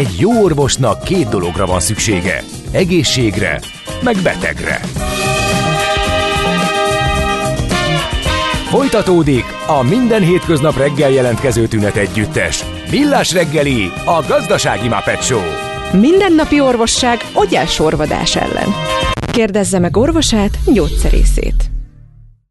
Egy jó orvosnak két dologra van szüksége. Egészségre, meg betegre. Folytatódik a minden hétköznap reggel jelentkező tünet együttes. Millásreggeli, a gazdasági Muppet Show. Mindennapi orvosság ogyásorvadás ellen. Kérdezze meg orvosát, gyógyszerészét.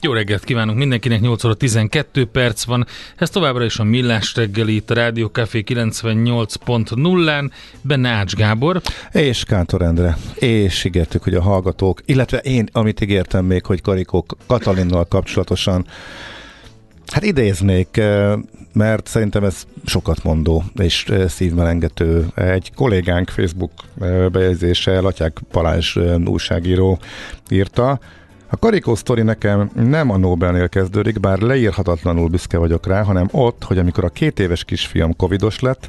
Jó reggelt kívánunk mindenkinek, 8 óra 12 perc van, ez továbbra is a Millás reggeli, itt a Rádió Café 98.0-án, benne Ács Gábor. És Kántor Endre, és ígértük, hogy a hallgatók, illetve én, amit ígértem még, hogy Karikó Katalinnal kapcsolatosan, hát idéznék, mert szerintem ez sokat mondó és szívmelengető. Egy kollégánk Facebook bejegyzése, Latyák Balázs újságíró írta: a Karikó sztori nekem nem a Nobel-nél kezdődik, bár leírhatatlanul büszke vagyok rá, hanem ott, hogy amikor a 2 éves kisfiam covidos lett,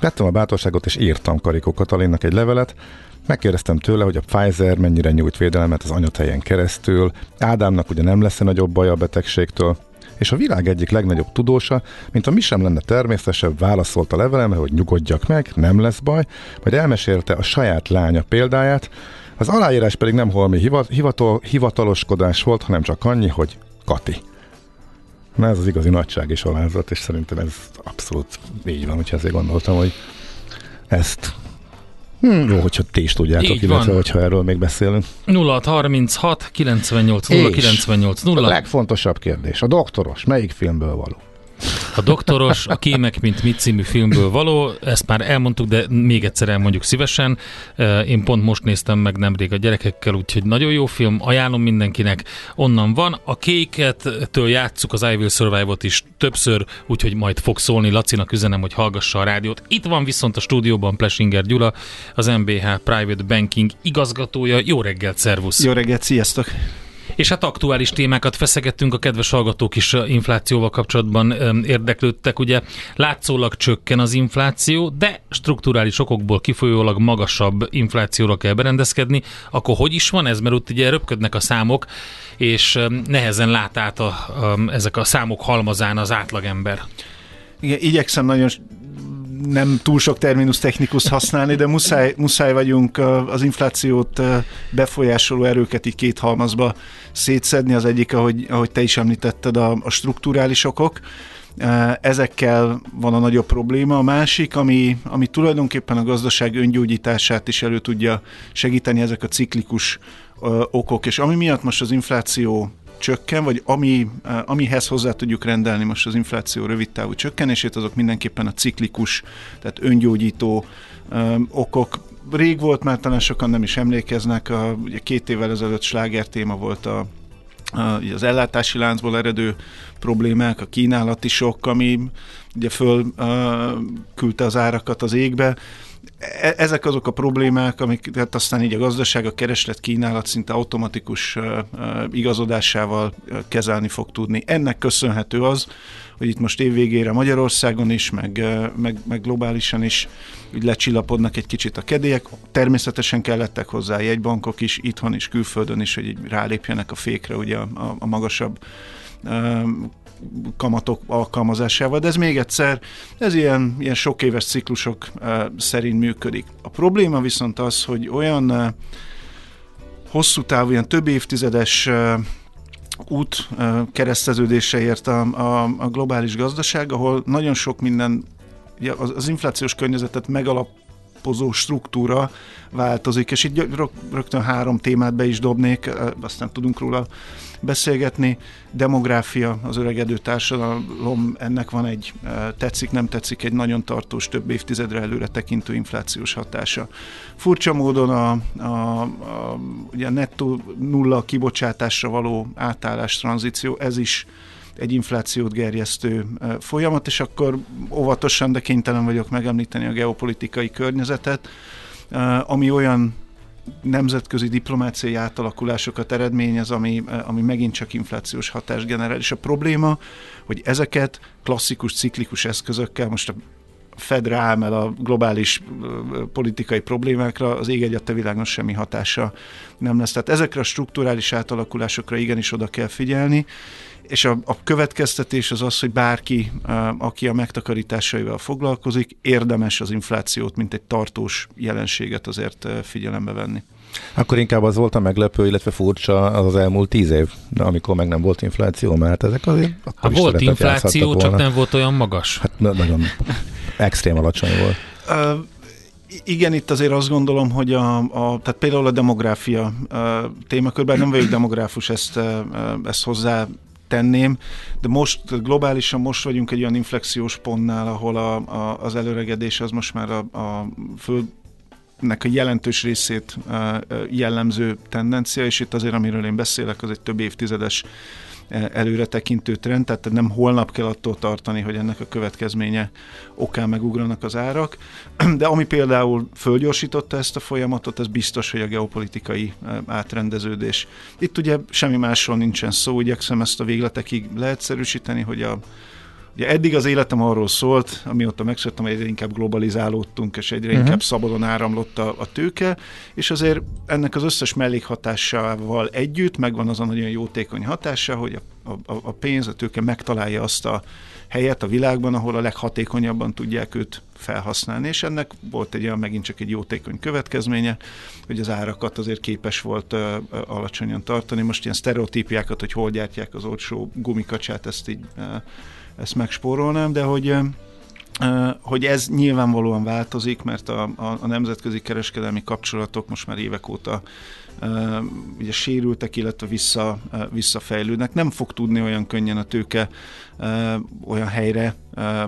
tettem a bátorságot és írtam Karikó Katalinnak egy levelet, megkérdeztem tőle, hogy a Pfizer mennyire nyújt védelmet az anyatejen keresztül, Ádámnak ugye nem lesz nagyobb baja a betegségtől, és a világ egyik legnagyobb tudósa, mint a mi sem lenne természetesebb, válaszolt a levelemre, hogy nyugodjak meg, nem lesz baj, majd elmesélte a saját lánya példáját. Az aláírás pedig nem holmi hivataloskodás volt, hanem csak annyi, hogy Kati. Na ez az igazi nagyság és alázat, és szerintem ez abszolút így van, úgyhogy ezért gondoltam, hogy ezt... Jó, hogyha ti is tudjátok, így illetve van. Hogyha erről még beszélünk. 0636 98 0 98 0. A legfontosabb kérdés, a doktoros melyik filmből való? A doktoros A Kémek, Mint Mi című filmből való, ezt már elmondtuk, de még egyszer elmondjuk szívesen. Én pont most néztem meg nemrég a gyerekekkel, úgyhogy nagyon jó film, ajánlom mindenkinek, onnan van. A Kékettől játsszuk az I Will Survive-ot is többször, úgyhogy majd fog szólni. Lacinak üzenem, hogy hallgassa a rádiót. Itt van viszont a stúdióban Pleschinger Gyula, az MBH Private Banking igazgatója. Jó reggelt, szervusz! Jó reggelt, sziasztok! És hát aktuális témákat feszegettünk, a kedves hallgatók is inflációval kapcsolatban érdeklődtek, ugye látszólag csökken az infláció, de strukturális okokból kifolyólag magasabb inflációra kell berendezkedni, akkor hogy is van ez? Mert ott ugye röpködnek a számok, és nehezen lát át ezek a számok halmazán az átlagember. Igen, igyekszem nagyon... nem túl sok terminus technikus használni, de muszáj vagyunk az inflációt befolyásoló erőket így 2 halmazba szétszedni. Az egyik, ahogy te is említetted, a strukturális okok. Ezekkel van a nagyobb probléma. A másik, ami tulajdonképpen a gazdaság öngyógyítását is elő tudja segíteni, ezek a ciklikus okok. És ami miatt most az infláció csökken, vagy amihez hozzá tudjuk rendelni most az infláció rövidtávú csökkenését, azok mindenképpen a ciklikus, tehát öngyógyító okok. Rég volt, már talán sokan nem is emlékeznek, ugye 2 évvel ezelőtt sláger téma volt az ellátási láncból eredő problémák, a kínálati sokk, ami ugye fölküldte az árakat az égbe. Ezek azok a problémák, amiket hát aztán így a gazdaság a kereslet-kínálat szinte automatikus igazodásával kezelni fog tudni. Ennek köszönhető az, hogy itt most évvégére Magyarországon is, meg globálisan is így lecsillapodnak egy kicsit a kedélyek. Természetesen kellettek hozzá jegybankok is, itthon is, külföldön is, hogy így rálépjenek a fékre ugye a magasabb kamatok alkalmazásával, de ez még egyszer, ez ilyen sok éves ciklusok szerint működik. A probléma viszont az, hogy olyan hosszú távú, ilyen több évtizedes út kereszteződése ért a globális gazdaság, ahol nagyon sok minden, az inflációs környezetet megalapozó struktúra változik, és itt rögtön 3 témát be is dobnék, aztán tudunk róla beszélgetni. Demográfia, az öregedő társadalom, ennek van egy tetszik-nem tetszik egy nagyon tartós, több évtizedre előre tekintő inflációs hatása. Furcsa módon a nettó nulla kibocsátásra való átállás, tranzíció, ez is egy inflációt gerjesztő folyamat, és akkor óvatosan, de kénytelen vagyok megemlíteni a geopolitikai környezetet, ami olyan nemzetközi diplomáciai átalakulásokat eredményez, ami megint csak inflációs hatást generál. És a probléma, hogy ezeket klasszikus, ciklikus eszközökkel, most a Fed ráámel a globális politikai problémákra, az ég egyatta világon semmi hatása nem lesz. Tehát ezekre a strukturális átalakulásokra igenis oda kell figyelni, és a következtetés az az, hogy bárki, aki a megtakarításaival foglalkozik, érdemes az inflációt, mint egy tartós jelenséget azért figyelembe venni. Akkor inkább az volt a meglepő, illetve furcsa az elmúlt 10 év, amikor meg nem volt infláció, mert ezek azért... Hát volt infláció, csak nem volt olyan magas. Hát nagyon extrém alacsony volt. Igen, itt azért azt gondolom, hogy tehát például a demográfia témakörben, nem vagyok demográfus, ezt hozzá tenném, de most globálisan most vagyunk egy olyan inflexiós pontnál, ahol az előregedés az most már a Földnek a jelentős részét jellemző tendencia, és itt azért, amiről én beszélek, az egy több évtizedes előre tekintő trend, tehát nem holnap kell attól tartani, hogy ennek a következménye okán megugranak az árak, de ami például fölgyorsította ezt a folyamatot, az biztos, hogy a geopolitikai átrendeződés. Itt ugye semmi másról nincsen szó, igyekszem ezt a végletekig leegyszerűsíteni, hogy ugye eddig az életem arról szólt, amióta megszülettem, egyre inkább globalizálódtunk, és egyre inkább szabadon áramlott a tőke, és azért ennek az összes mellékhatásával együtt megvan az a nagyon jótékony hatása, hogy a pénz, a tőke megtalálja azt a helyet a világban, ahol a leghatékonyabban tudják őt felhasználni, és ennek volt egy olyan megint csak egy jótékony következménye, hogy az árakat azért képes volt alacsonyan tartani. Most ilyen sztereotípiákat, hogy hol gyártják az olcsó gumikacsát, ezt megspórolnám, de hogy ez nyilvánvalóan változik, mert a nemzetközi kereskedelmi kapcsolatok most már évek óta ugye sérültek, illetve visszafejlődnek. Nem fog tudni olyan könnyen a tőke olyan helyre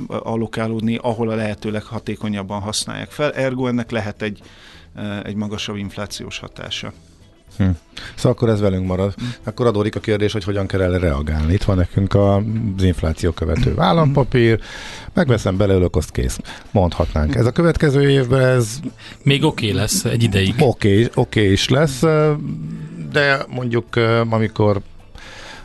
allokálódni, ahol a lehető leghatékonyabban használják fel. Ergo ennek lehet egy magasabb inflációs hatása. Szóval akkor ez velünk marad. Akkor adódik a kérdés, hogy hogyan kell erre reagálni. Itt van nekünk az infláció követő állampapír, megveszem belőle, azt kész. Mondhatnánk. Ez a következő évben ez... Még oké lesz egy ideig. Oké is lesz, de mondjuk amikor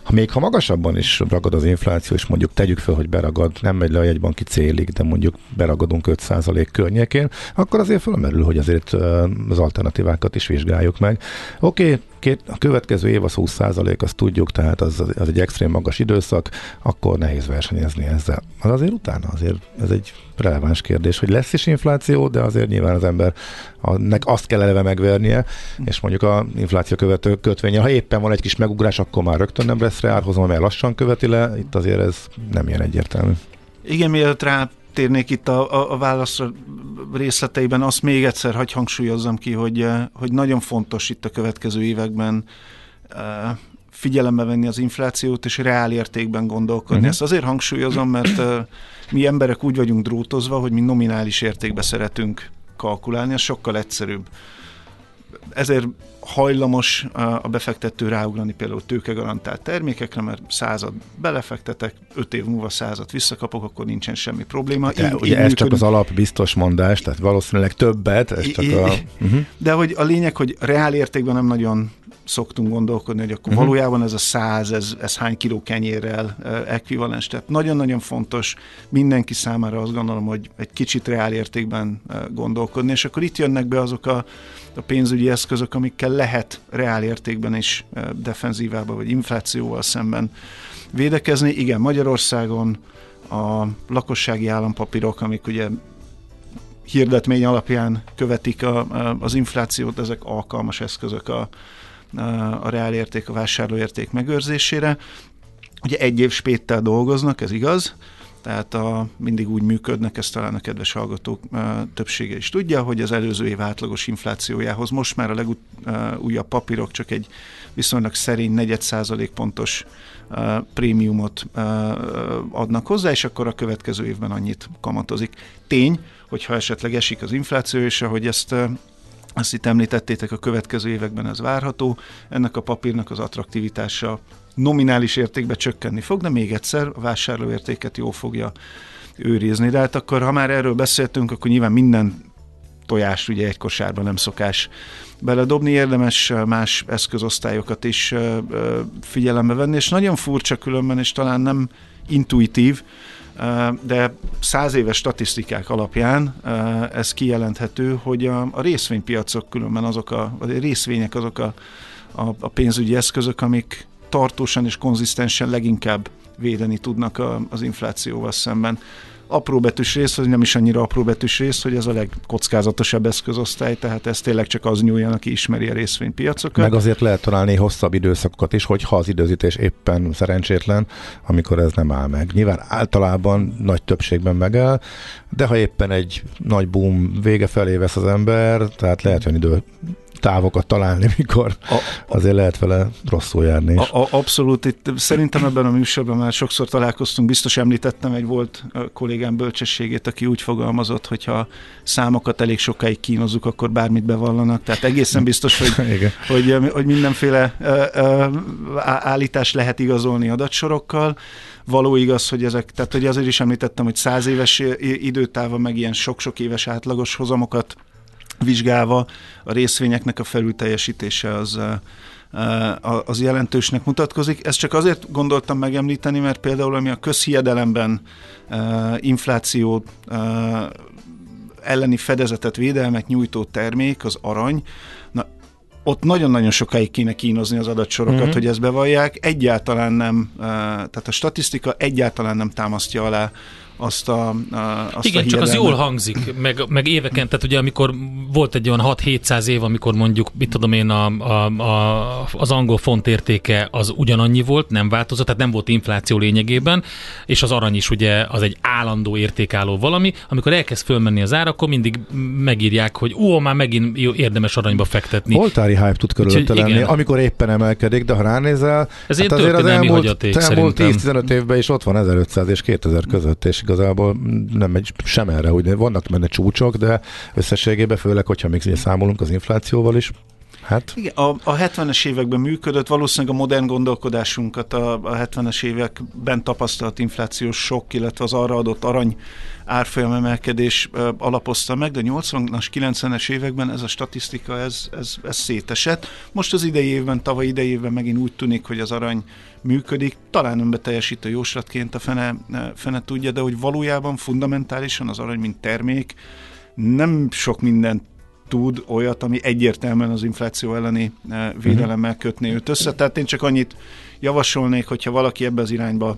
még ha magasabban is ragad az infláció, és mondjuk tegyük fel, hogy beragad, nem megy le a jegybanki célig, de mondjuk beragadunk 5% környékén, akkor azért fölmerül, hogy azért az alternatívákat is vizsgáljuk meg. Oké, a következő év az 20%, azt tudjuk, tehát az egy extrém magas időszak, akkor nehéz versenyezni ezzel. Az azért utána azért ez egy releváns kérdés, hogy lesz is infláció, de azért nyilván az embernek azt kell eleve megvernie, és mondjuk az infláció követő kötvénye, ha éppen van egy kis megugrás, akkor már rögtön nem lesz rá árhozom, mert lassan követi le, itt azért ez nem ilyen egyértelmű. Igen, mielőtt rátérnék itt a válasz részleteiben, azt még egyszer hagy hangsúlyozzam ki, hogy nagyon fontos itt a következő években figyelembe venni az inflációt, és reál értékben gondolkodni. Ezt azért hangsúlyozom, mert mi emberek úgy vagyunk drótozva, hogy mi nominális értékbe szeretünk kalkulálni, az sokkal egyszerűbb. Ezért hajlamos a befektető ráugrani például tőkegarantált termékekre, mert 100-at belefektetek, 5 év múlva 100-at visszakapok, akkor nincsen semmi probléma. Ugye ez csak az alap biztos mondás, tehát valószínűleg többet. De hogy a lényeg, hogy reál értékben nem nagyon szoktunk gondolkodni, hogy akkor valójában ez a 100, ez hány kiló kenyérrel ekvivalens. Tehát nagyon-nagyon fontos mindenki számára azt gondolom, hogy egy kicsit reál értékben gondolkodni, és akkor itt jönnek be azok a pénzügyi eszközök, amikkel lehet reál értékben is defenzívába vagy inflációval szemben védekezni. Igen, Magyarországon a lakossági állampapírok, amik ugye hirdetmény alapján követik az inflációt, ezek alkalmas eszközök a reál érték, a vásárlóérték megőrzésére. Ugye egy év spéttel dolgoznak, ez igaz, tehát mindig úgy működnek, ezt talán a kedves hallgatók többsége is tudja, hogy az előző év átlagos inflációjához most már a legújabb papírok csak egy viszonylag szerény 4% pontos prémiumot adnak hozzá, és akkor a következő évben annyit kamatozik. Tény, hogyha esetleg esik az infláció, és ahogy ezt itt említettétek, a következő években ez várható, ennek a papírnak az attraktivitása nominális értékben csökkenni fog, de még egyszer a vásárlóértéket jól fogja őrizni. De hát akkor, ha már erről beszéltünk, akkor nyilván minden tojás ugye egy kosárba nem szokás beledobni, érdemes más eszközosztályokat is figyelembe venni, és nagyon furcsa különben, és talán nem intuitív, de 100 éves statisztikák alapján ez kijelenthető, hogy a részvénypiacok különben azok a részvények, azok a pénzügyi eszközök, amik tartósan és konzisztensen leginkább védeni tudnak az inflációval szemben. Apróbetűs rész, vagy nem is annyira apróbetűs rész, hogy ez a legkockázatosabb eszközosztály, tehát ez tényleg csak az nyúljan, aki ismeri a részvénypiacokat. Meg azért lehet találni hosszabb időszakokat is, hogyha az időzítés éppen szerencsétlen, amikor ez nem áll meg. Nyilván általában nagy többségben megáll, de ha éppen egy nagy boom vége felé vesz az ember, tehát lehet olyan időtávokat találni, mikor azért lehet vele rosszul járni is. Abszolút, itt szerintem ebben a műsorban már sokszor találkoztunk, biztos említettem egy volt kollégám bölcsességét, aki úgy fogalmazott, hogyha számokat elég sokáig kínozzuk, akkor bármit bevallanak, tehát egészen biztos, hogy mindenféle állítást lehet igazolni adatsorokkal. Való igaz, hogy ezek, tehát hogy azért is említettem, hogy 100 éves időtávon meg ilyen sok-sok éves átlagos hozamokat vizsgálva a részvényeknek a felülteljesítése az jelentősnek mutatkozik. Ezt csak azért gondoltam megemlíteni, mert például ami a közhiedelemben infláció elleni fedezetet, védelmet nyújtó termék, az arany, ott nagyon-nagyon sokáig kéne kínozni az adatsorokat, hogy ezt bevallják. Egyáltalán nem, tehát a statisztika egyáltalán nem támasztja alá azt azt igen, a csak az jól hangzik, meg éveken, tehát ugye amikor volt egy olyan 6-700 év, amikor mondjuk, mit tudom én, az angol font értéke az ugyanannyi volt, nem változott, tehát nem volt infláció lényegében, és az arany is ugye az egy állandó értékálló valami, amikor elkezd fölmenni az ára, akkor mindig megírják, hogy már megint érdemes aranyba fektetni. Oltári hype tud körülötte lenni, amikor éppen emelkedik, de ha ránézel, ezért hát azért az elmúlt 10-15 évben is ott van 1500 és 2000 között, és igazából nem megy sem erre, ugye vannak benne csúcsok, de összességében főleg, hogyha még számolunk az inflációval is. Hát. Igen, a 70-es években működött, valószínűleg a modern gondolkodásunkat a 70-es években tapasztalt inflációs sok, illetve az arra adott arany árfolyam emelkedés alapozta meg, de 80-as, 90-es években ez a statisztika, ez szétesett. Most az idei évben, tavaly idei évben megint úgy tűnik, hogy az arany működik, talán önbeteljesítő jóslatként a fene tudja, de hogy valójában fundamentálisan az arany, mint termék, nem sok mindent tud olyat, ami egyértelműen az infláció elleni védelemmel kötné őt össze. Tehát én csak annyit javasolnék, hogyha valaki ebbe az irányba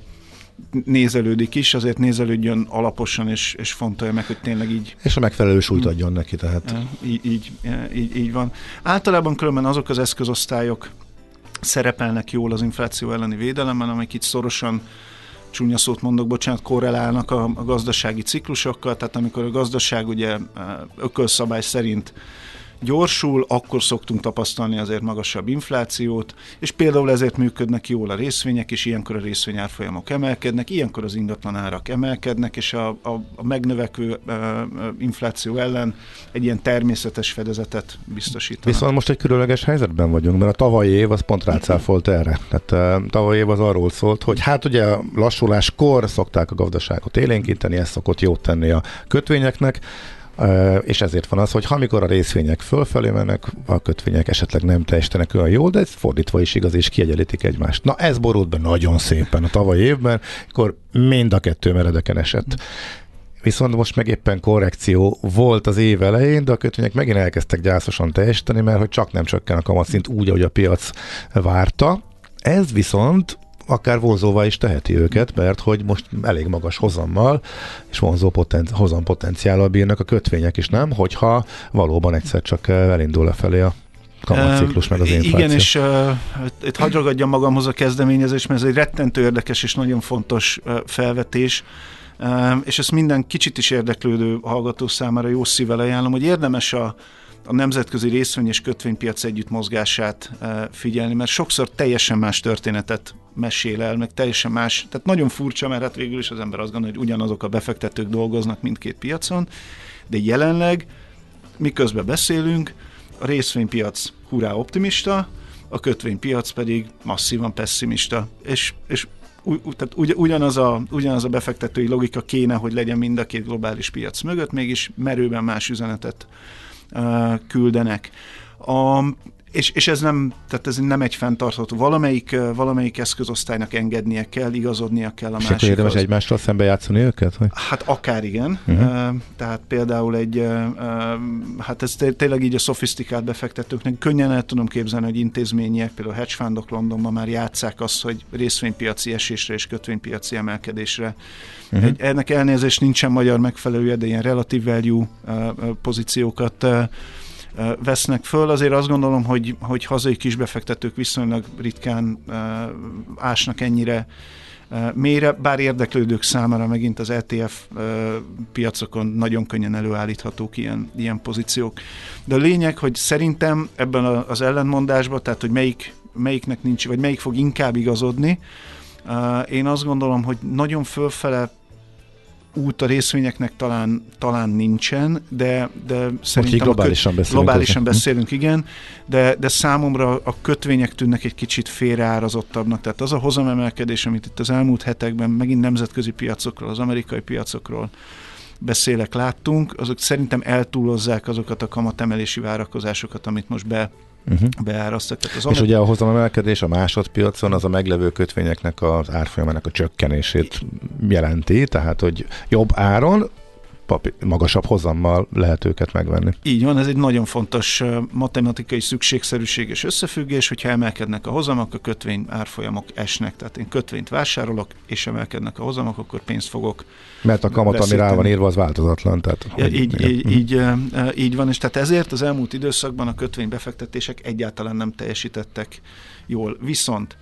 nézelődik is, azért nézelődjön alaposan, és fontolja meg, hogy tényleg így... És a megfelelő súlyt adjon neki, tehát. Így van. Általában különben azok az eszközosztályok szerepelnek jól az infláció elleni védelemben, amik itt szorosan, csúnya szót mondok, bocsánat, korrelálnak a gazdasági ciklusokkal, tehát amikor a gazdaság ugye ökölszabály szerint gyorsul, akkor szoktunk tapasztalni azért magasabb inflációt, és például ezért működnek jól a részvények, és ilyenkor a részvényárfolyamok emelkednek, ilyenkor az ingatlanárak emelkednek, és a megnövekvő infláció ellen egy ilyen természetes fedezetet biztosítanak. Viszont most egy különleges helyzetben vagyunk, mert a tavalyi év az pont rácáfolt erre. Tehát tavalyi év az arról szólt, hogy hát ugye a lassuláskor szokták a gazdaságot élénkíteni, ez szokott jót tenni a kötvényeknek, és ezért van az, hogy amikor a részvények fölfelé mennek, a kötvények esetleg nem teljesítenek olyan jól, de ez fordítva is igaz, és kiegyenlítik egymást. Na ez borult be nagyon szépen a tavalyi évben, akkor mind a kettő meredeken esett. Viszont most meg éppen korrekció volt az év elején, de a kötvények megint elkezdtek gyászosan teljesíteni, mert hogy csak nem csökken a kamatszint úgy, ahogy a piac várta. Ez viszont akár vonzóvá is teheti őket, mert hogy most elég magas hozammal és vonzó hozampotenciállal bírnak a kötvények is, nem? Hogyha valóban egyszer csak elindul lefelé a kamatciklus, meg az infláció. Igen, és itt hadd ragadjam magamhoz a kezdeményezést, mert ez egy rettentő érdekes és nagyon fontos felvetés, és ezt minden kicsit is érdeklődő hallgató számára jó szívvel ajánlom, hogy érdemes a nemzetközi részvény és kötvénypiac együttmozgását figyelni, mert sokszor teljesen más történetet mesél el, meg teljesen más, tehát nagyon furcsa, mert hát végül is az ember azt gondolja, hogy ugyanazok a befektetők dolgoznak mindkét piacon, de jelenleg, miközben beszélünk, a részvénypiac hurrá optimista, a kötvénypiac pedig masszívan pesszimista, és Tehát ugyanaz a befektetői logika kéne, hogy legyen mind a két globális piac mögött, mégis merőben más üzenetet küldenek. És ez nem egy fenntartható. Valamelyik eszközosztálynak engednie kell, igazodnia kell a másikhoz. És akkor érdemes egymással szembe játszani őket? Vagy? Hát akár igen. Uh-huh. Tehát például ez tényleg így a szofisztikált befektetőknek könnyen el tudom képzelni, hogy intézmények, például hedge fundok Londonban már játsszák azt, hogy részvénypiaci esésre és kötvénypiaci emelkedésre. Uh-huh. Ennek elnézést nincsen magyar megfelelője, de ilyen relative value pozíciókat vesznek föl. Azért azt gondolom, hogy hazai kisbefektetők viszonylag ritkán ásnak ennyire mélyre, bár érdeklődők számára megint az ETF piacokon nagyon könnyen előállíthatók ilyen pozíciók. De a lényeg, hogy szerintem ebben az ellentmondásban, tehát hogy melyiknek nincs, vagy melyik fog inkább igazodni, én azt gondolom, hogy nagyon fölfele út a részvényeknek talán nincsen, de szerintem globálisan beszélünk, igen, de számomra a kötvények tűnnek egy kicsit félreárazottabbnak. Tehát az a hozamemelkedés, amit itt az elmúlt hetekben megint nemzetközi piacokról, az amerikai piacokról beszélek, láttunk, azok szerintem eltúlozzák azokat a kamatemelési várakozásokat, amit most beárasztak. És ugye a hozamemelkedés a másodpiacon az a meglevő kötvényeknek az árfolyamának a csökkenését jelenti, tehát hogy jobb áron, magasabb hozammal lehet őket megvenni. Így van, ez egy nagyon fontos matematikai szükségszerűséges összefüggés, hogyha emelkednek a hozamok, a kötvény árfolyamok esnek. Tehát én kötvényt vásárolok, és emelkednek a hozamok, akkor pénzt fogok. Mert a kamat, ami rá van írva, az változatlan. Tehát, így van, és tehát ezért az elmúlt időszakban a kötvénybefektetések egyáltalán nem teljesítettek jól. Viszont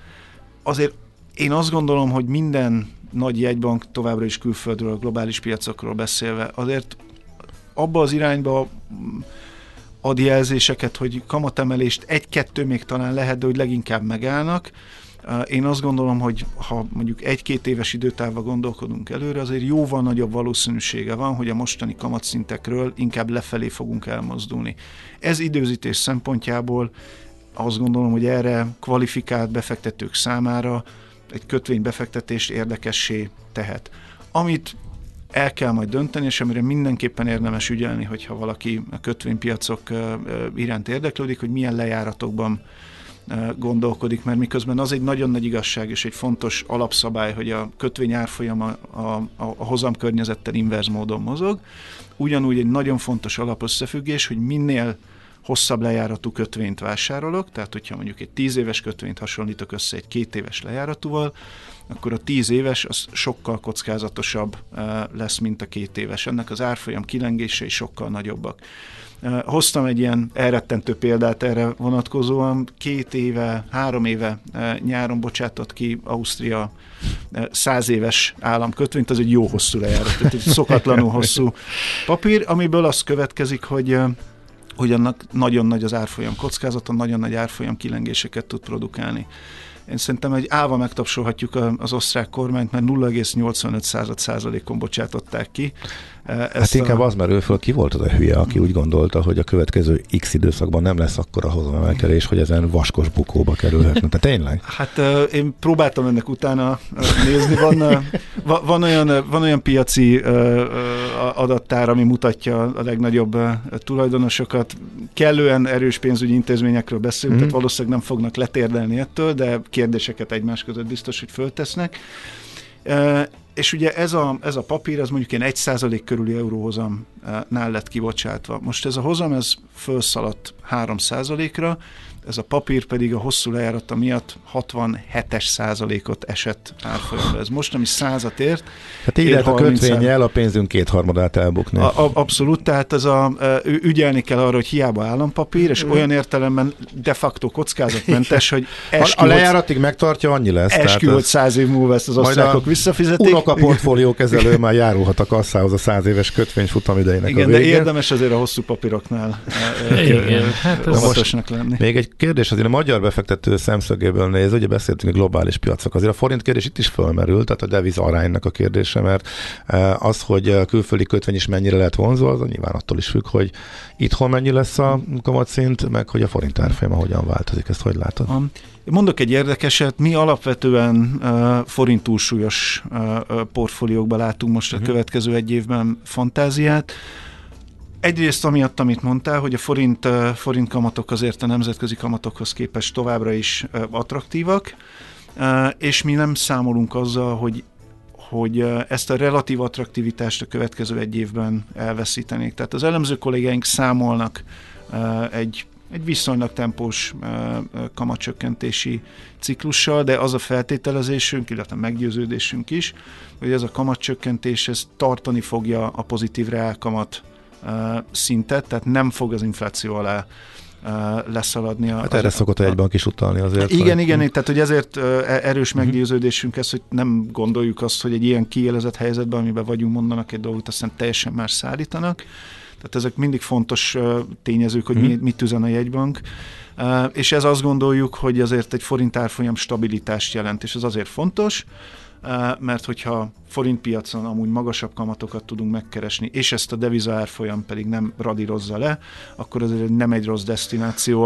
azért én azt gondolom, hogy minden nagy jegybank továbbra is külföldről, globális piacokról beszélve, azért abba az irányba ad jelzéseket, hogy kamatemelést 1-2 még talán lehet, de hogy leginkább megállnak. Én azt gondolom, hogy ha mondjuk 1-2 éves időtávban gondolkodunk előre, azért jóval nagyobb valószínűsége van, hogy a mostani kamatszintekről inkább lefelé fogunk elmozdulni. Ez időzítés szempontjából azt gondolom, hogy erre kvalifikált befektetők számára egy kötvénybefektetést érdekessé tehet. Amit el kell majd dönteni, és amire mindenképpen érdemes ügyelni, hogyha valaki a kötvénypiacok iránt érdeklődik, hogy milyen lejáratokban gondolkodik, mert miközben az egy nagyon nagy igazság és egy fontos alapszabály, hogy a kötvény árfolyama a hozamkörnyezettel inverz módon mozog, ugyanúgy egy nagyon fontos alapösszefüggés, hogy minél hosszabb lejáratú kötvényt vásárolok, tehát hogyha mondjuk egy 10 éves kötvényt hasonlítok össze egy 2 éves lejáratúval, akkor a 10 éves az sokkal kockázatosabb lesz, mint a 2 éves. Ennek az árfolyam kilengései sokkal nagyobbak. Hoztam egy ilyen elrettentő példát erre vonatkozóan. 3 éve nyáron bocsátott ki Ausztria 100 éves államkötvényt, az egy jó hosszú lejárat, egy szokatlanul hosszú papír, amiből az következik, hogy annak nagyon nagy az árfolyam kockázata, nagyon nagy árfolyam kilengéseket tud produkálni. Én szerintem, hogy állva megtapsolhatjuk az osztrák kormányt, mert 0,85%-on bocsátották ki. Inkább az merül föl, ki volt az a hülye, aki úgy gondolta, hogy a következő X időszakban nem lesz akkora hozamemelkedés, hogy ezen vaskos bukóba kerülhetne. Tehát tényleg? Hát én próbáltam ennek utána nézni. Van olyan piaci adattár, ami mutatja a legnagyobb tulajdonosokat. Kellően erős pénzügyi intézményekről beszélünk, tehát valószínűleg nem fognak letérdelni ettől, de kérdéseket egymás között biztos, hogy föltesznek. És ugye ez a papír, az mondjuk ilyen 1% körüli euróhozamnál lett kibocsátva. Most ez a hozam, ez felszaladt 3%-ra, ez a papír pedig a hosszú lejárata miatt 67%-ot esett árfolyamra. Ez most, ami 100-at ért. Hát így lehet a kötvényel a pénzünk 2/3 elbukni. Abszolút, tehát ügyelni kell arra, hogy hiába állampapír, és olyan értelemben de facto kockázatmentes, hogy a lejáratig megtartja, annyi lesz. Eskü, hogy 100 év múlva ezt az osztrákok visszafizetik. Sok a portfóliókezelő már járulhat a kasszához a 100 éves kötvényfutamidejének a végén. Igen, de érdemes azért a hosszú papíroknál óvatosnak lenni. Még egy kérdés, azért a magyar befektető szemszögéből néz, ugye beszéltünk a globális piacok. Azért a forint kérdés itt is fölmerül, tehát a deviz aránynak a kérdése, mert az, hogy a külföldi kötvény is mennyire lehet vonzó, az nyilván attól is függ, hogy itthon mennyi lesz a kamatszint, meg hogy a forint árfolyama hogyan változik, ezt hogy látod? Mondok egy érdekeset, mi alapvetően forintúlsúlyos portfóliókba látunk most a következő egy évben fantáziát. Egyrészt amiatt, amit mondtál, hogy a forint kamatok azért a nemzetközi kamatokhoz képest továbbra is attraktívak, és mi nem számolunk azzal, hogy ezt a relatív attraktivitást a következő egy évben elveszítenék. Tehát az elemző kollégáink számolnak egy viszonylag tempós kamatcsökkentési ciklussal, de az a feltételezésünk, illetve meggyőződésünk is, hogy ez a kamatcsökkentés tartani fogja a pozitív reálkamat szintet, tehát nem fog az infláció alá leszaladni. Hát erre szokott egy bank is utalni azért. Igen, tehát hogy ezért erős meggyőződésünk ez, hogy nem gondoljuk azt, hogy egy ilyen kiélezett helyzetben, amiben vagyunk, mondanak egy dolgot, aztán teljesen más szállítanak. Tehát ezek mindig fontos tényezők, hogy mit üzen a jegybank. És ez azt gondoljuk, hogy azért egy forint árfolyam stabilitást jelent, és ez azért fontos, mert hogyha forintpiacon amúgy magasabb kamatokat tudunk megkeresni, és ezt a deviza árfolyam pedig nem radírozza le, akkor azért nem egy rossz desztináció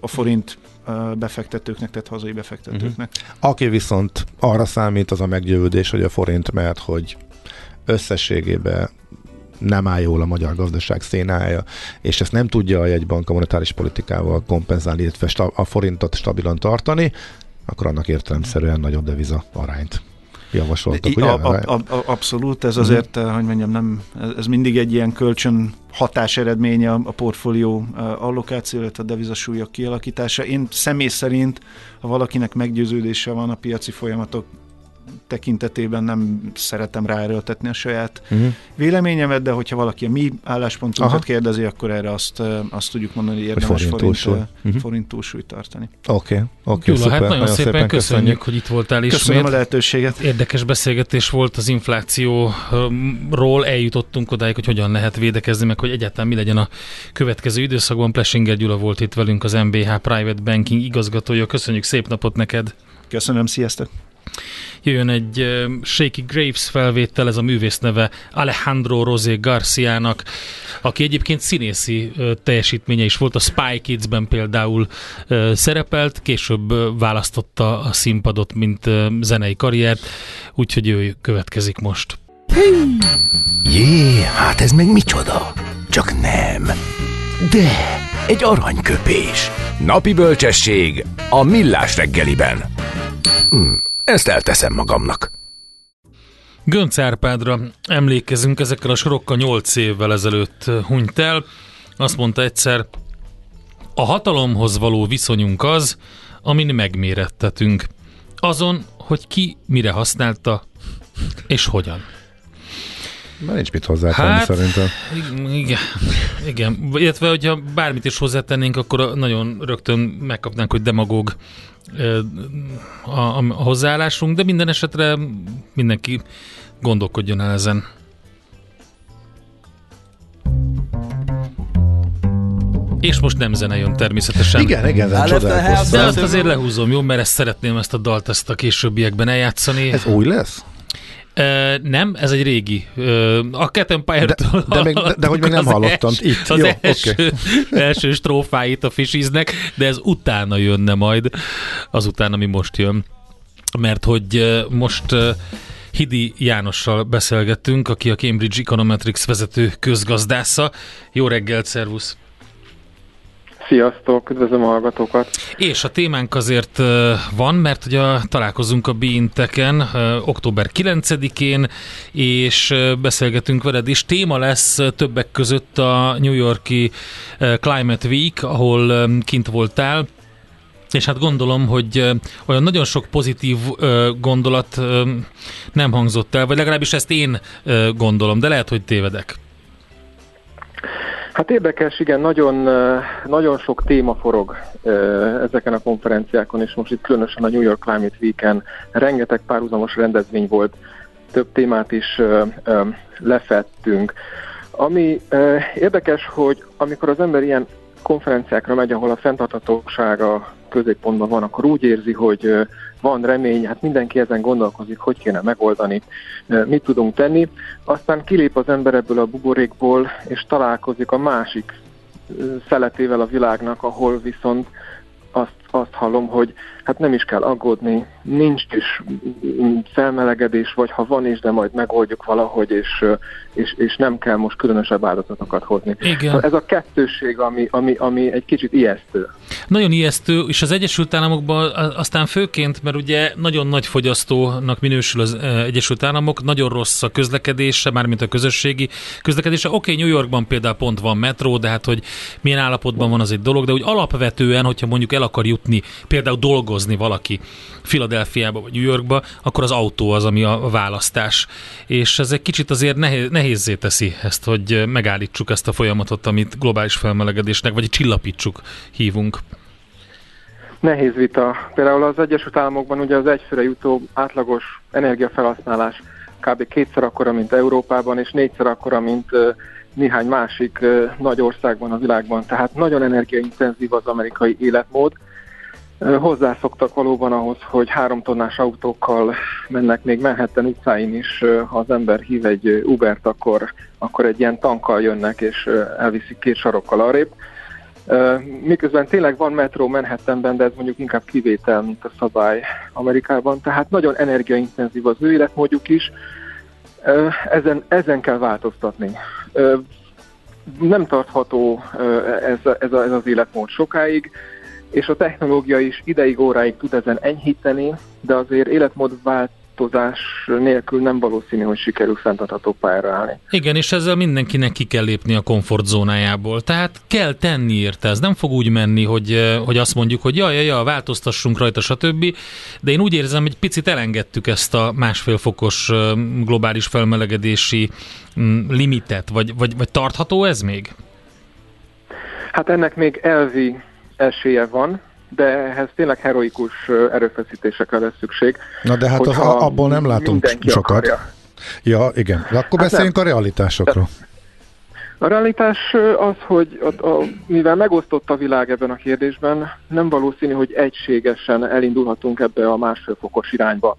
a forint befektetőknek, tehát hazai befektetőknek. Aki viszont arra számít, az a meggyőződés, hogy a forint, mert hogy összességében nem áll jól a magyar gazdaság szénája, és ezt nem tudja a jegybank a monetáris politikával kompenzálni, illetve a forintot stabilan tartani, akkor annak értelemszerűen nagyobb deviza arányt javasoltak, ugye? Abszolút, ez azért, hogy mondjam, nem, ez mindig egy ilyen kölcsön hatás eredménye a portfólió allokáció, illetve a devizasúlyok kialakítása. Én személy szerint, ha valakinek meggyőződése van a piaci folyamatok tekintetében, nem szeretem ráerőltetni a saját véleményemet, de hogyha valaki a mi álláspontunkat kérdezi, akkor erre azt tudjuk mondani, hogy érdemes forint túlsúlyt tartani. Oké, szuper. Hát nagyon szépen köszönjük, hogy itt voltál ismét. Köszönöm a lehetőséget. Érdekes beszélgetés volt az inflációról, eljutottunk odáig, hogy hogyan lehet védekezni, meg hogy egyáltalán mi legyen a következő időszakban. Pleschinger Gyula volt itt velünk, az MBH Private Banking igazgatója. Köszönjük, szép napot neked. Köszönöm, sziasztok. Jöjjön egy Shaky Graves felvétel, ez a művész neve Alejandro Rosé Garciának, aki egyébként színészi teljesítménye is volt, a Spy Kids-ben például szerepelt, később választotta a színpadot, mint zenei karriert, úgyhogy ő következik most. Jé, hát ez meg micsoda? Csak nem. De egy aranyköpés. Napi bölcsesség a Millás reggeliben. Ezt elteszem magamnak. Göncz Árpádra emlékezünk, ezekkel a sorokkal 8 évvel ezelőtt hunyt el. Azt mondta egyszer, a hatalomhoz való viszonyunk az, amin megmérettetünk. Azon, hogy ki mire használta, és hogyan. Már nincs mit hozzátenni szerintem. Igen. Illetve, hogyha bármit is hozzátennénk, akkor nagyon rögtön megkapnánk, hogy demagóg a hozzáállásunk, de minden esetre mindenki gondolkodjon el ezen. És most nem zene jön természetesen. Igen, csodálkoztam. De azt azért lehúzom, jó? Mert ezt szeretném, ezt a dalt, ezt a későbbiekben eljátszani. Ez új lesz? Nem, ez egy régi. A Cat Empire-től de hogy még nem hallottam. Itt. Az első strófáit a Fishiesnek, de ez utána jönne majd, azután, ami most jön. Mert hogy most Hidi Jánossal beszélgettünk, aki a Cambridge Econometrics vezető közgazdásza. Jó reggelt, szervusz! Sziasztok, üdvözlöm a hallgatókat! És a témánk azért van, mert ugye találkozunk a BeInTech-en október 9-én, és beszélgetünk veled is. Téma lesz többek között a New Yorki Climate Week, ahol kint voltál, és hát gondolom, hogy olyan nagyon sok pozitív gondolat nem hangzott el, vagy legalábbis ezt én gondolom, de lehet, hogy tévedek. Hát érdekes, igen, nagyon sok téma forog ezeken a konferenciákon, és most itt különösen a New York Climate Week-en rengeteg párhuzamos rendezvény volt, több témát is lefettünk. Ami érdekes, hogy amikor az ember ilyen konferenciákra megy, ahol a fenntarthatósága középpontban van, akkor úgy érzi, hogy van remény, hát mindenki ezen gondolkozik, hogy kéne megoldani, mit tudunk tenni. Aztán kilép az ember ebből a buborékból, és találkozik a másik szeletével a világnak, ahol viszont azt hallom, hogy hát nem is kell aggódni, nincs is felmelegedés, vagy ha van is, de majd megoldjuk valahogy, és nem kell most különösebb áldozatokat hozni. Igen. Ez a kettősség, ami egy kicsit ijesztő. Nagyon ijesztő, és az Egyesült Államokban aztán főként, mert ugye nagyon nagy fogyasztónak minősül az Egyesült Államok, nagyon rossz a közlekedése, mármint a közösségi közlekedése. Oké, New Yorkban például pont van metró, de hát hogy milyen állapotban van, az egy dolog, de úgy alapvetően, hogyha mondjuk el akar jutni, például dolgozni valaki Philadelphiába vagy New Yorkba, akkor az autó az, ami a választás. És ez egy kicsit azért nehézzé teszi ezt, hogy megállítsuk ezt a folyamatot, amit globális felmelegedésnek, vagy csillapítsuk hívunk. Nehéz vita. Például az Egyesült Államokban ugye az egyfőre jutó átlagos energiafelhasználás kb. Kétszer akkora, mint Európában, és négyszer akkora, mint néhány másik nagy országban a világban. Tehát nagyon energiaintenzív az amerikai életmód. Hozzászoktak valóban ahhoz, hogy 3 tonnás autókkal mennek még Manhattan utcáin is, ha az ember hív egy Ubert, akkor egy ilyen tankkal jönnek, és elviszik 2 sarokkal arrébb. Miközben tényleg van metró Manhattanben, de ez mondjuk inkább kivétel, mint a szabály Amerikában. Tehát nagyon energiaintenzív az ő életmódjuk is. Ezen kell változtatni. Nem tartható ez az életmód sokáig, és a technológia is ideig-óráig tud ezen enyhíteni, de azért életmódváltozás nélkül nem valószínű, hogy sikerül fenntartható pályára állni. Igen, és ezzel mindenkinek ki kell lépni a komfortzónájából. Tehát kell tenni érte, ez nem fog úgy menni, hogy azt mondjuk, hogy jaj, változtassunk rajta, stb. De én úgy érzem, hogy picit elengedtük ezt a 1,5 fokos globális felmelegedési limitet, vagy tartható ez még? Hát ennek még elvi esélye van, de ehhez tényleg heroikus erőfeszítésekre lesz szükség. Na de hát abból nem látunk sokat. Akarja. Ja, igen. Akkor beszéljünk a realitásokról. A realitás az, hogy mivel megosztott a világ ebben a kérdésben, nem valószínű, hogy egységesen elindulhatunk ebbe a 1,5 fokos irányba.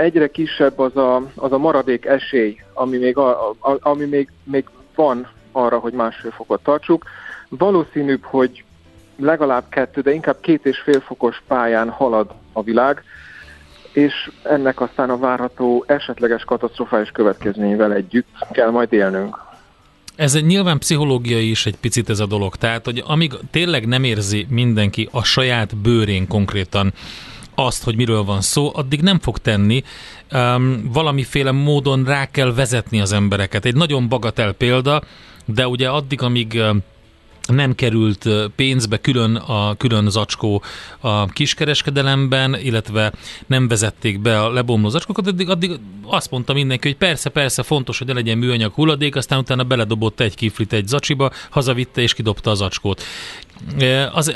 Egyre kisebb az a maradék esély, ami még van arra, hogy 1,5 fokot tartsuk. Valószínűbb, hogy legalább 2, de inkább 2,5 fokos pályán halad a világ, és ennek aztán a várható esetleges katasztrofális következményével együtt kell majd élnünk. Ez nyilván pszichológiai is egy picit ez a dolog, tehát hogy amíg tényleg nem érzi mindenki a saját bőrén konkrétan azt, hogy miről van szó, addig nem fog tenni. Valamiféle módon rá kell vezetni az embereket. Egy nagyon bagatel példa, de ugye addig, amíg nem került pénzbe külön zacskó a kiskereskedelemben, illetve nem vezették be a lebomló zacskókat, addig azt mondta mindenki, hogy persze, fontos, hogy ne legyen műanyag hulladék, aztán utána beledobott egy kiflit egy zacsiba, hazavitte és kidobta a zacskót.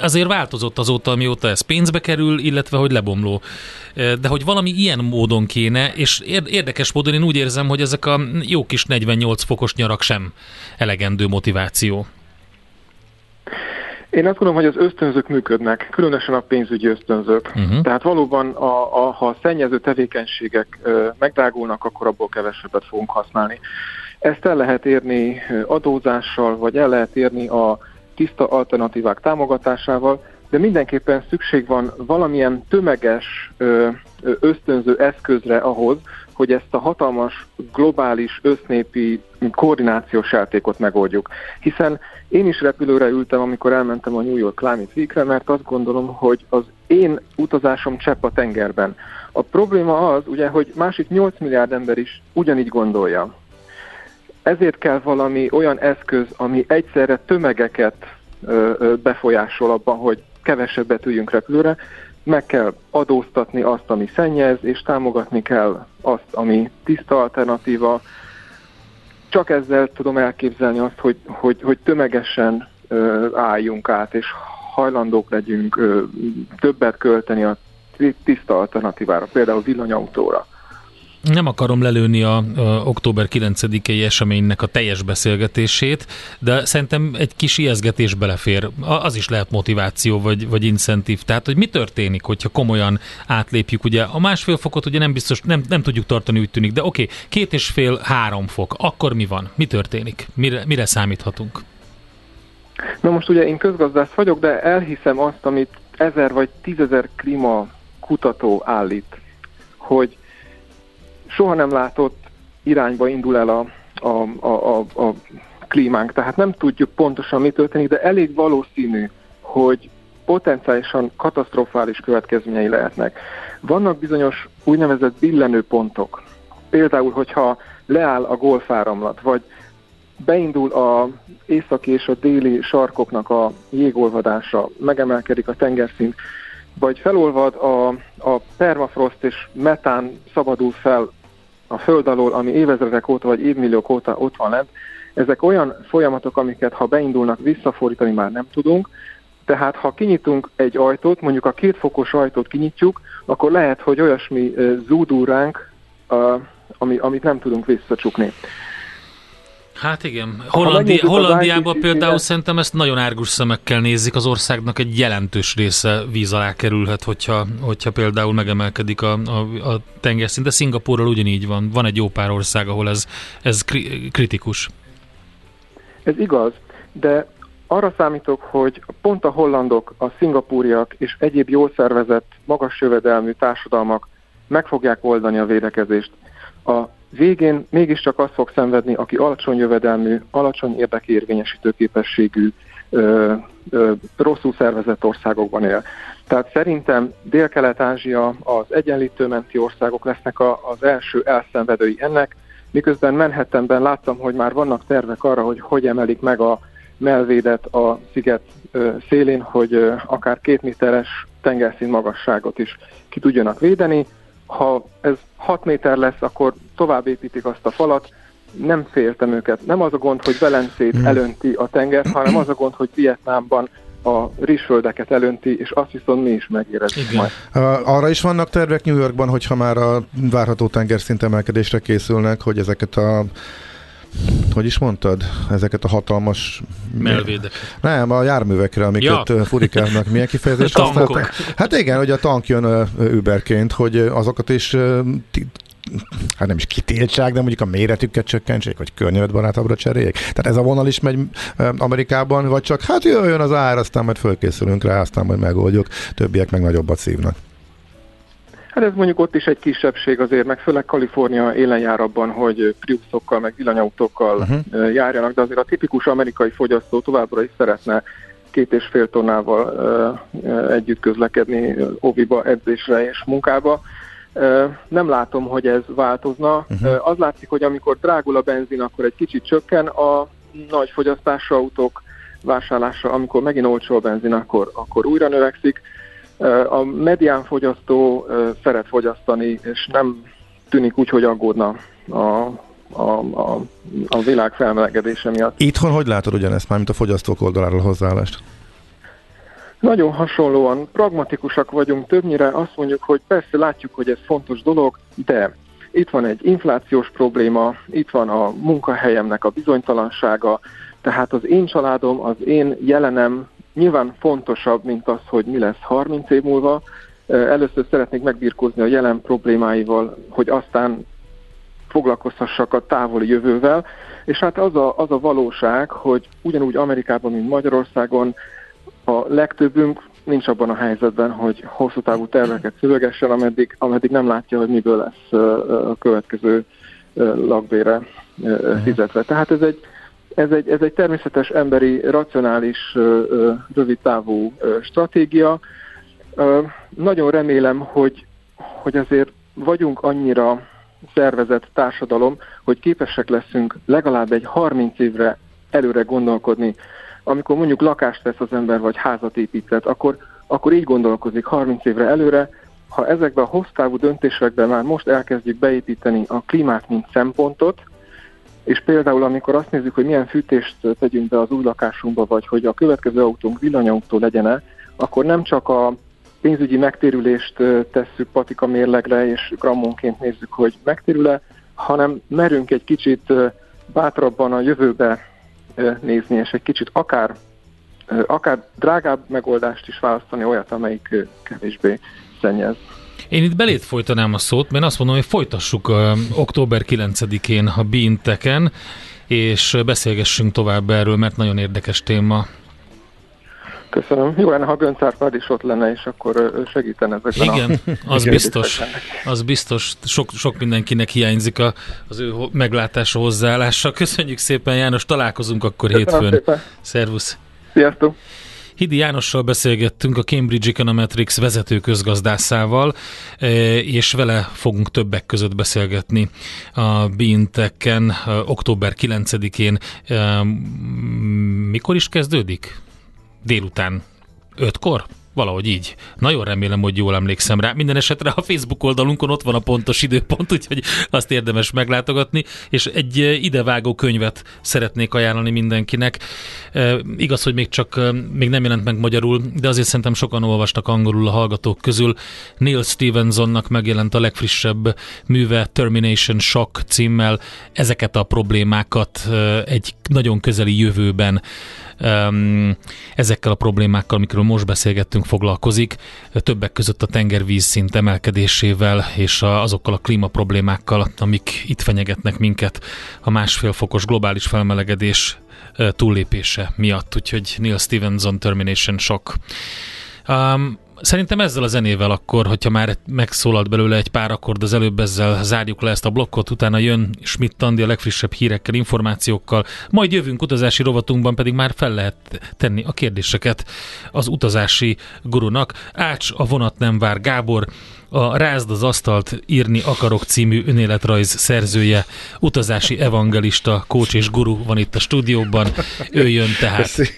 Azért változott azóta, mióta ez pénzbe kerül, illetve hogy lebomló. De hogy valami ilyen módon kéne, és érdekes módon én úgy érzem, hogy ezek a jó kis 48 fokos nyarak sem elegendő motiváció. Én azt gondolom, hogy az ösztönzők működnek, különösen a pénzügyi ösztönzők. Uh-huh. Tehát valóban, ha a szennyező tevékenységek megdrágulnak, akkor abból kevesebbet fogunk használni. Ezt el lehet érni adózással, vagy el lehet érni a tiszta alternatívák támogatásával, de mindenképpen szükség van valamilyen tömeges ösztönző eszközre ahhoz, hogy ezt a hatalmas globális össznépi koordinációs játékot megoldjuk. Hiszen én is repülőre ültem, amikor elmentem a New York Climate Weekre, mert azt gondolom, hogy az én utazásom csepp a tengerben. A probléma az, ugye, hogy másik 8 milliárd ember is ugyanígy gondolja. Ezért kell valami olyan eszköz, ami egyszerre tömegeket befolyásol abban, hogy kevesebbet üljünk repülőre. Meg kell adóztatni azt, ami szennyez, és támogatni kell azt, ami tiszta alternatíva. csak ezzel tudom elképzelni azt, hogy tömegesen álljunk át, és hajlandók legyünk többet költeni a tiszta alternatívára, például villanyautóra. Nem akarom lelőni a október 9-i eseménynek a teljes beszélgetését, de szerintem egy kis ijeszgetés belefér. Az is lehet motiváció vagy incentív. Tehát, hogy mi történik, hogyha komolyan átlépjük. Ugye a 1,5 fokot ugye nem biztos, nem tudjuk tartani, úgy tűnik, de oké, 2,5–3 fok. Akkor mi van? Mi történik? Mire számíthatunk? Na most ugye én közgazdász vagyok, de elhiszem azt, amit 1000 vagy 10 000 klímakutató állít, hogy soha nem látott irányba indul el a klímánk. Tehát nem tudjuk pontosan, mi történik, de elég valószínű, hogy potenciálisan katasztrofális következményei lehetnek. Vannak bizonyos úgynevezett billenőpontok. Például, hogyha leáll a golfáramlat, vagy beindul az északi és a déli sarkoknak a jégolvadása, megemelkedik a tengerszint, vagy felolvad a permafrost és metán szabadul fel a föld alól, ami évezredek óta vagy évmilliók óta ott van lent. Ezek olyan folyamatok, amiket ha beindulnak, visszafordítani már nem tudunk. Tehát ha kinyitunk egy ajtót, mondjuk a 2 fokos ajtót kinyitjuk, akkor lehet, hogy olyasmi zúdul ránk, amit nem tudunk visszacsukni. Hát igen. Hollandiában például szerintem ezt nagyon árgus szemekkel nézik, az országnak egy jelentős része víz alá kerülhet, hogyha például megemelkedik a tengerszint, de Szingapúrral ugyanígy van. Van egy jó pár ország, ahol ez kritikus. Ez igaz, de arra számítok, hogy pont a hollandok, a szingapúriak és egyéb jól szervezett, magas jövedelmű társadalmak meg fogják oldani a védekezést. A végén mégiscsak azt fog szenvedni, aki alacsony jövedelmű, alacsony érdekérvényesítő képességű, rosszul szervezett országokban él. Tehát szerintem Dél-Kelet-Ázsia, az egyenlítőmenti országok lesznek az első elszenvedői ennek, miközben Manhattanben láttam, hogy már vannak tervek arra, hogy emelik meg a mellvédet a sziget szélén, hogy akár 2 méteres tengerszint magasságot is ki tudjanak védeni. Ha ez 6 méter lesz, akkor tovább építik azt a falat. Nem féltem őket. Nem az a gond, hogy Velencét elönti a tenger, hanem az a gond, hogy Vietnámban a rizsföldeket elönti, és azt viszont mi is megérezzük majd. Arra is vannak tervek New Yorkban, hogyha már a várható tengerszint emelkedésre készülnek, hogy ezeket a... Hogy is mondtad? Ezeket a hatalmas... Melvédek. Nem, a járművekre, amiket furikálnak. Milyen kifejezést használtak? Hát igen, hogy a tank jön Uberként, hogy azokat is, hát nem is kitiltsák, de mondjuk a méretüket csökkentsék, vagy környezetbarátabbra cseréljék. Tehát ez a vonal is megy Amerikában, vagy csak hát jöjjön az ár, aztán majd fölkészülünk rá, aztán majd megoldjuk, többiek meg nagyobbat szívnak. Hát ez mondjuk ott is egy kisebbség azért, meg főleg Kalifornia élen jár abban, hogy Priusokkal, meg villanyautókkal járjanak, de azért a tipikus amerikai fogyasztó továbbra is szeretne 2,5 tonnával együtt közlekedni óviba, edzésre és munkába. Nem látom, hogy ez változna. Az látszik, hogy amikor drágul a benzin, akkor egy kicsit csökken a nagy fogyasztású autók vásárlása, amikor megint olcsó a benzin, akkor újra növekszik. A medián fogyasztó szeret fogyasztani, és nem tűnik úgy, hogy aggódna a világ felmelegedése miatt. Itthon hogy látod ugyanezt, mármint a fogyasztók oldaláról hozzáállást? Nagyon hasonlóan pragmatikusak vagyunk, többnyire azt mondjuk, hogy persze látjuk, hogy ez fontos dolog, de itt van egy inflációs probléma, itt van a munkahelyemnek a bizonytalansága, tehát az én családom, az én jelenem nyilván fontosabb, mint az, hogy mi lesz 30 év múlva. Először szeretnék megbirkózni a jelen problémáival, hogy aztán foglalkozhassak a távoli jövővel. És hát az a valóság, hogy ugyanúgy Amerikában, mint Magyarországon a legtöbbünk nincs abban a helyzetben, hogy hosszú távú terveket szövegessen, ameddig nem látja, hogy miből lesz a következő lakbére fizetve. Tehát ez egy természetes, emberi, racionális, rövidtávú stratégia. Nagyon remélem, hogy azért vagyunk annyira szervezett társadalom, hogy képesek leszünk legalább egy 30 évre előre gondolkodni. Amikor mondjuk lakást vesz az ember, vagy házat épített, akkor így gondolkozik 30 évre előre. Ha ezekbe a hosszú távú döntésekbe már most elkezdjük beépíteni a klímát, mint szempontot, És például, amikor azt nézzük, hogy milyen fűtést tegyünk be az új lakásunkba, vagy hogy a következő autónk villanyautó legyen-e, akkor nem csak a pénzügyi megtérülést tesszük patika mérlegre, és grammonként nézzük, hogy megtérül-e, hanem merünk egy kicsit bátrabban a jövőbe nézni, és egy kicsit akár drágább megoldást is választani, olyat, amelyik kevésbé szennyez. Én itt belét folytanám a szót, mert azt mondom, hogy folytassuk október 9-én a BeInTech-en, és beszélgessünk tovább erről, mert nagyon érdekes téma. Köszönöm. Jó lenne, ha Göncz Árpád is ott lenne, és akkor segítene ezekben. Igen, az biztos. Az biztos. Sok mindenkinek hiányzik az ő meglátása, hozzáállása. Köszönjük szépen, János, találkozunk akkor hétfőn. Szervusz. Sziasztok. Hidi Jánossal beszélgettünk, a Cambridge Econometrics vezető közgazdászával, és vele fogunk többek között beszélgetni a BeInTech-en október 9-én. Mikor is kezdődik? Délután 5-kor? Valahogy így. Nagyon remélem, hogy jól emlékszem rá. Minden esetre a Facebook oldalunkon ott van a pontos időpont, úgyhogy azt érdemes meglátogatni, és egy idevágó könyvet szeretnék ajánlani mindenkinek. Igaz, hogy még nem jelent meg magyarul, de azért szerintem sokan olvastak angolul a hallgatók közül. Neal Stephensonnak megjelent a legfrissebb műve, Termination Shock címmel. Ezeket a problémákat egy nagyon közeli jövőben ezekkel a problémákkal, amikről most beszélgettünk, foglalkozik, többek között a tengervízszint emelkedésével és azokkal a klímaproblémákkal, amik itt fenyegetnek minket a 1,5 fokos globális felmelegedés túllépése miatt. Úgyhogy Neal Stephenson, Termination Shock. Szerintem ezzel a zenével akkor, hogyha már megszólalt belőle egy pár akkord, az előbb ezzel zárjuk le ezt a blokkot, utána jön Schmidt Andi a legfrissebb hírekkel, információkkal, majd jövünk utazási rovatunkban, pedig már fel lehet tenni a kérdéseket az utazási gurunak. Ács, a vonat nem vár, Gábor, a Rázd az asztalt, írni akarok című önéletrajz szerzője, utazási evangelista, coach és guru van itt a stúdióban, ő jön tehát.